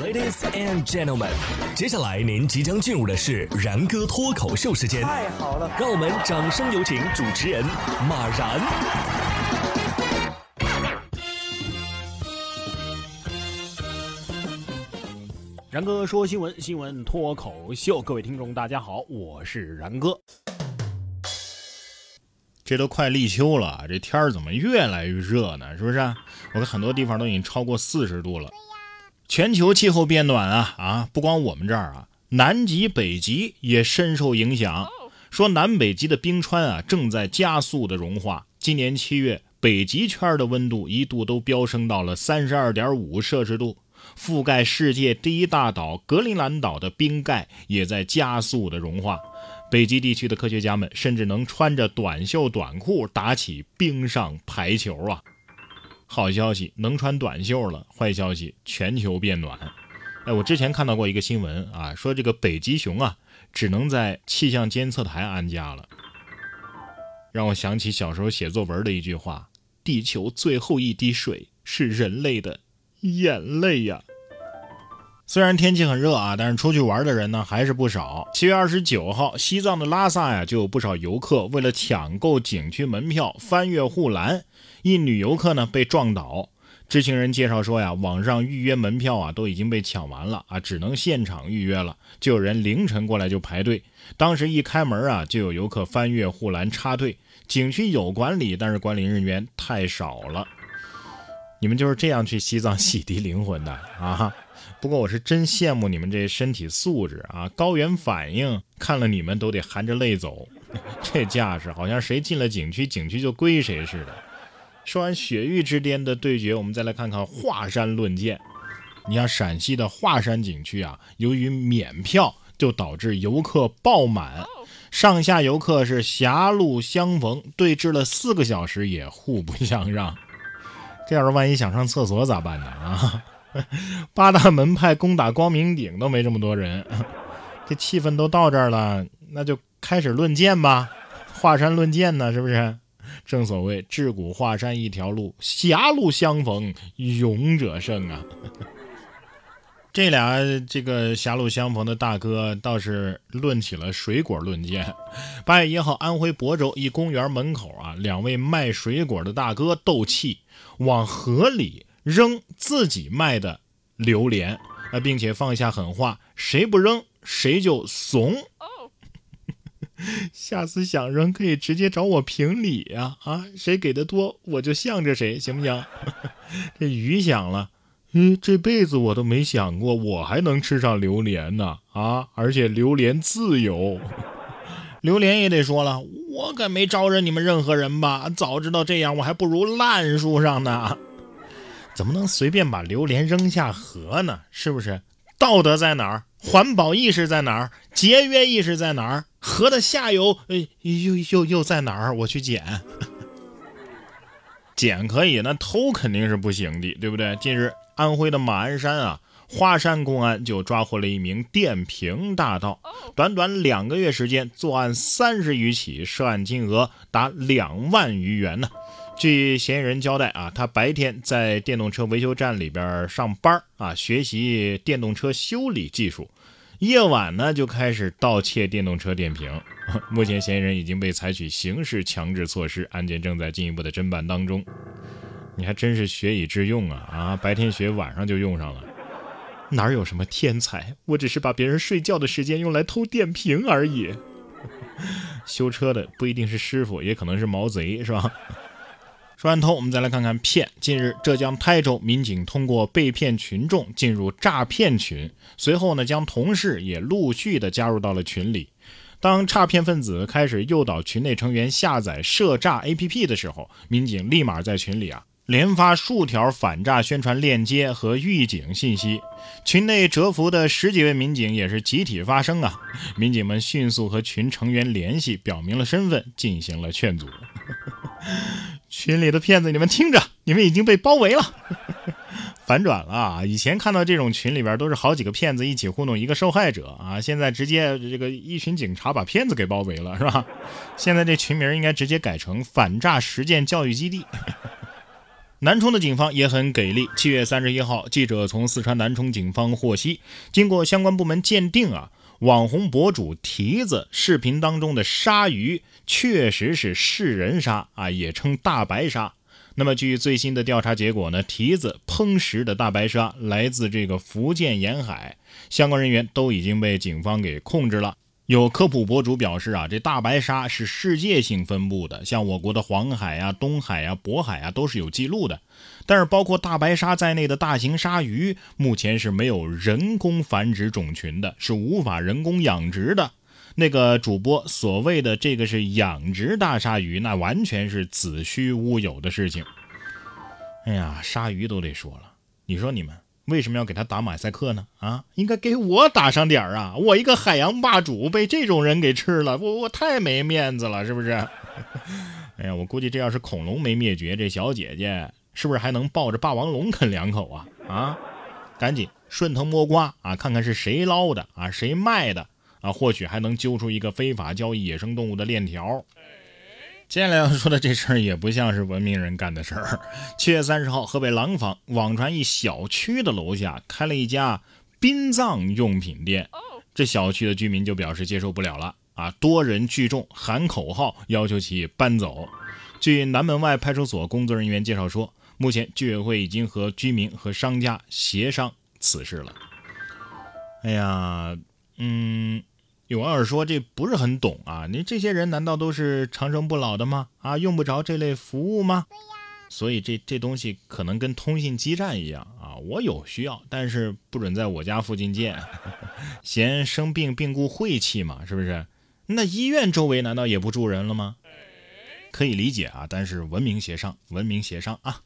Ladies and gentlemen， 接下来您即将进入的是然哥脱口秀时间。太好了，让我们掌声有请主持人马然。然哥说新闻，新闻脱口秀，各位听众大家好，我是然哥。这都快立秋了，这天儿怎么越来越热呢？是不是啊？我看很多地方都已经超过40度了。全球气候变暖啊，不光我们这儿啊，南极、北极也深受影响。说南北极的冰川啊正在加速的融化。今年7月，北极圈的温度一度都飙升到了 32.5 摄氏度，覆盖世界第一大岛格陵兰岛的冰盖也在加速的融化。北极地区的科学家们甚至能穿着短袖短裤打起冰上排球啊！好消息，能穿短袖了；坏消息，全球变暖。我之前看到过一个新闻啊，说这个北极熊啊，只能在气象监测台安家了，让我想起小时候写作文的一句话：“地球最后一滴水是人类的眼泪呀。”虽然天气很热啊，但是出去玩的人呢还是不少。7月29号，西藏的拉萨呀，就有不少游客为了抢购景区门票，翻越护栏，一女游客呢被撞倒。知情人介绍说呀，网上预约门票啊都已经被抢完了啊，只能现场预约了。就有人凌晨过来就排队，当时一开门啊，就有游客翻越护栏插队。景区有管理，但是管理人员太少了。你们就是这样去西藏洗涤灵魂的啊！不过我是真羡慕你们这身体素质啊，高原反应看了你们都得含着泪走，这架势好像谁进了景区，景区就归谁似的。说完雪域之巅的对决，我们再来看看华山论剑。你像陕西的华山景区啊，由于免票就导致游客爆满，上下游客是狭路相逢，对峙了4个小时也互不相让。这要是万一想上厕所咋办呢？啊，八大门派攻打光明顶都没这么多人，这气氛都到这儿了，那就开始论剑吧。华山论剑呢，是不是？正所谓至古华山一条路，狭路相逢勇者胜啊。这俩这个狭路相逢的大哥倒是论起了水果论剑。8月1号，安徽亳州一公园门口啊，2位卖水果的大哥斗气，往河里扔自己卖的榴莲，并且放下狠话：谁不扔谁就怂。下次想扔可以直接找我评理啊！谁给的多我就向着谁，行不行？这鱼想了。这辈子我都没想过我还能吃上榴莲呢啊！而且榴莲自由，榴莲也得说了，我可没招惹你们任何人吧？早知道这样，我还不如烂树上呢。怎么能随便把榴莲扔下河呢？是不是？道德在哪儿？环保意识在哪儿？节约意识在哪儿？河的下游又在哪儿？我去捡。捡可以，那偷肯定是不行的，对不对？近日，安徽的马鞍山啊，花山公安就抓获了一名电瓶大盗。短短2个月时间，作案30余起，涉案金额达2万余元呢。据嫌疑人交代啊，他白天在电动车维修站里边上班啊，学习电动车修理技术。夜晚呢，就开始盗窃电动车电瓶。目前嫌疑人已经被采取刑事强制措施，案件正在进一步的侦办当中。你还真是学以致用啊！白天学，晚上就用上了。哪有什么天才？我只是把别人睡觉的时间用来偷电瓶而已。修车的不一定是师傅，也可能是毛贼，是吧？说完偷，我们再来看看骗。近日，浙江台州民警通过被骗群众进入诈骗群，随后呢，将同事也陆续的加入到了群里。当诈骗分子开始诱导群内成员下载涉诈 APP 的时候，民警立马在群里啊连发数条反诈宣传链接和预警信息。群内蛰伏的10几位民警也是集体发声啊，民警们迅速和群成员联系，表明了身份，进行了劝阻。群里的骗子，你们听着，你们已经被包围了。反转了啊！以前看到这种群里边都是好几个骗子一起糊弄一个受害者啊，现在直接这个一群警察把骗子给包围了，是吧？现在这群名应该直接改成反诈实践教育基地。南充的警方也很给力。7月31号，记者从四川南充警方获悉，经过相关部门鉴定网红博主蹄子视频当中的鲨鱼确实是噬人鲨也称大白鲨。那么据最新的调查结果呢，蹄子烹食的大白鲨来自这个福建沿海，相关人员都已经被警方给控制了。有科普博主表示这大白鲨是世界性分布的，像我国的黄海东海渤海都是有记录的。但是包括大白鲨在内的大型鲨鱼目前是没有人工繁殖种群的，是无法人工养殖的。那个主播所谓的这个是养殖大鲨鱼，那完全是子虚乌有的事情。哎呀，鲨鱼都得说了，你说你们为什么要给他打马赛克呢？应该给我打上点啊！我一个海洋霸主被这种人给吃了，我太没面子了，是不是？哎呀，我估计这要是恐龙没灭绝，这小姐姐是不是还能抱着霸王龙啃两口啊？赶紧顺藤摸瓜看看是谁捞的谁卖的或许还能揪出一个非法交易野生动物的链条。接下来要说的这事儿也不像是文明人干的事儿。7月30号，河北廊坊网传一小区的楼下开了一家殡葬用品店，这小区的居民就表示接受不了了多人聚众喊口号要求其搬走。据南门外派出所工作人员介绍说，目前居委会已经和居民和商家协商此事了。哎呀，有网友说这不是很懂你这些人难道都是长生不老的吗？用不着这类服务吗？对呀，所以这东西可能跟通信基站一样我有需要，但是不准在我家附近建，嫌生病病故晦气嘛，是不是？那医院周围难道也不住人了吗？可以理解但是文明协商，文明协商啊。